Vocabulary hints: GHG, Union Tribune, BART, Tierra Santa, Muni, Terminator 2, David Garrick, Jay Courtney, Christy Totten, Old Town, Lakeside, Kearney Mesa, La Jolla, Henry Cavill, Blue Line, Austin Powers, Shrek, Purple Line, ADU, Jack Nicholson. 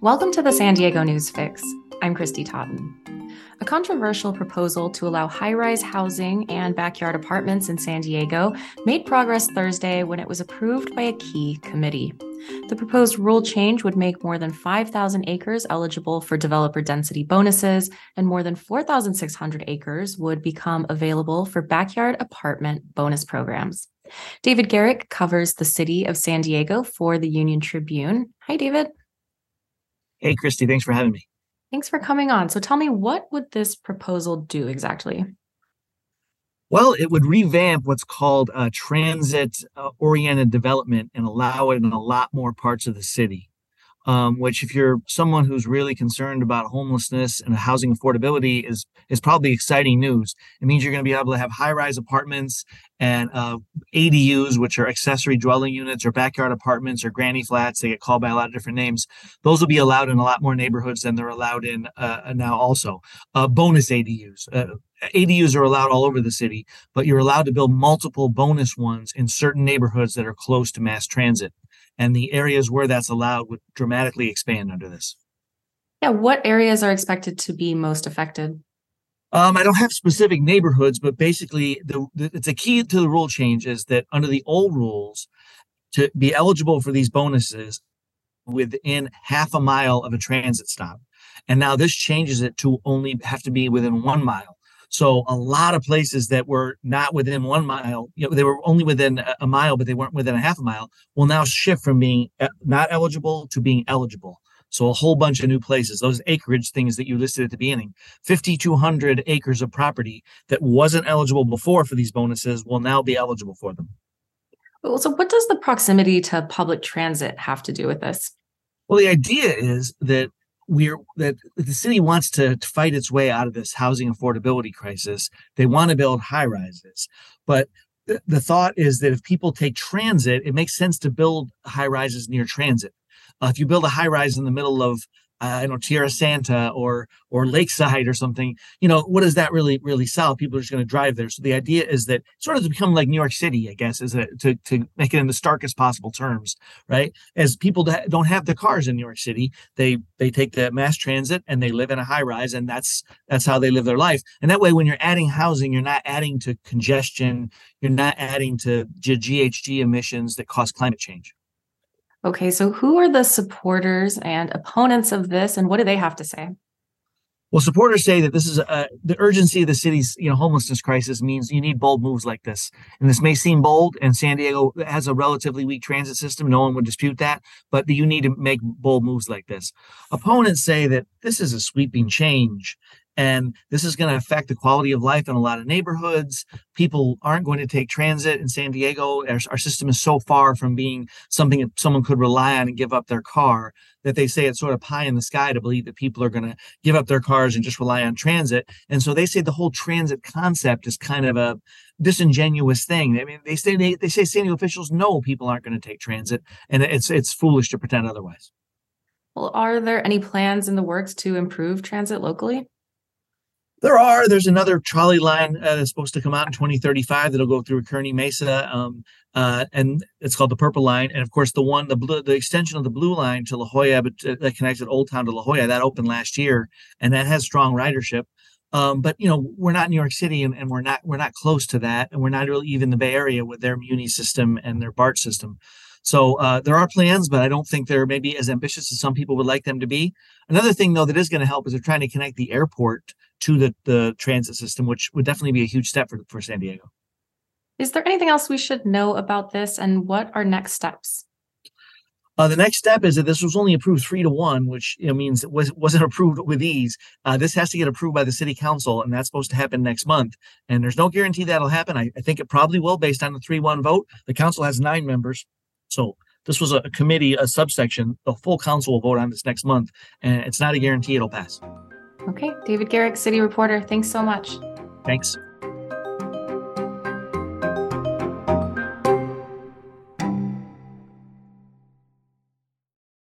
Welcome to the San Diego News Fix. I'm Christy Totten. A controversial proposal to allow high-rise housing and backyard apartments in San Diego made progress Thursday when it was approved by a key committee. The proposed rule change would make more than 5,000 acres eligible for developer density bonuses, and more than 4,600 acres would become available for backyard apartment bonus programs. David Garrick covers the city of San Diego for the Union Tribune. Hi, David. Hey, Christy. Thanks for having me. Thanks for coming on. So tell me, what would this proposal do exactly? Well, it would revamp what's called transit-oriented development and allow it in a lot more parts of the city, which if you're someone who's really concerned about homelessness and housing affordability is probably exciting news. It means you're going to be able to have high-rise apartments and ADUs, which are accessory dwelling units or backyard apartments or granny flats. They get called by a lot of different names. Those will be allowed in a lot more neighborhoods than they're allowed in now also. Bonus ADUs. ADUs are allowed all over the city, but you're allowed to build multiple bonus ones in certain neighborhoods that are close to mass transit. And the areas where that's allowed would dramatically expand under this. Yeah, what areas are expected to be most affected? I don't have specific neighborhoods, but basically it's a key to the rule change is that under the old rules, to be eligible for these bonuses within half a mile of a transit stop. And now this changes it to only have to be within 1 mile. So a lot of places that were not within 1 mile, they were only within a mile, but they weren't within a half a mile, will now shift from being not eligible to being eligible. So a whole bunch of new places, those acreage things that you listed at the beginning, 5,200 acres of property that wasn't eligible before for these bonuses will now be eligible for them. So what does the proximity to public transit have to do with this? Well, the idea is that the city wants to fight its way out of this housing affordability crisis. They want to build high rises, but the thought is that if people take transit, it makes sense to build high rises near transit. If you build a high rise in the middle of Tierra Santa or Lakeside or something, what does that really sell? People are just going to drive there. So the idea is that sort of to become like New York City, I guess, is that to make it in the starkest possible terms, right? As people don't have their cars in New York City, they take the mass transit and they live in a high rise, and that's how they live their life. And that way, when you're adding housing, you're not adding to congestion, you're not adding to GHG emissions that cause climate change. Okay, so who are the supporters and opponents of this, and what do they have to say? Well, supporters say that this is the urgency of the city's homelessness crisis means you need bold moves like this. And this may seem bold, and San Diego has a relatively weak transit system. No one would dispute that, but you need to make bold moves like this. Opponents say that this is a sweeping change, and this is going to affect the quality of life in a lot of neighborhoods. People aren't going to take transit in San Diego. Our system is so far from being something that someone could rely on and give up their car that they say it's sort of pie in the sky to believe that people are going to give up their cars and just rely on transit. And so they say the whole transit concept is kind of a disingenuous thing. I mean, they say San Diego officials know people aren't going to take transit, and it's foolish to pretend otherwise. Well, are there any plans in the works to improve transit locally? There are. There's another trolley line that's supposed to come out in 2035 that'll go through Kearney Mesa, and it's called the Purple Line. And of course, the extension of the Blue Line to La Jolla, that connected Old Town to La Jolla, that opened last year, and that has strong ridership. But we're not New York City, and we're not close to that, and we're not really even the Bay Area with their Muni system and their BART system. So there are plans, but I don't think they're maybe as ambitious as some people would like them to be. Another thing, though, that is going to help is they're trying to connect the airport to the transit system, which would definitely be a huge step for San Diego. Is there anything else we should know about this, and what are next steps? The next step is that this was only approved 3-1, which means it wasn't approved with ease. This has to get approved by the city council, and that's supposed to happen next month. And there's no guarantee that'll happen. I think it probably will based on the 3-1 vote. The council has 9 members. So this was a committee, a subsection. The full council will vote on this next month, and it's not a guarantee it'll pass. Okay. David Garrick, city reporter. Thanks so much. Thanks.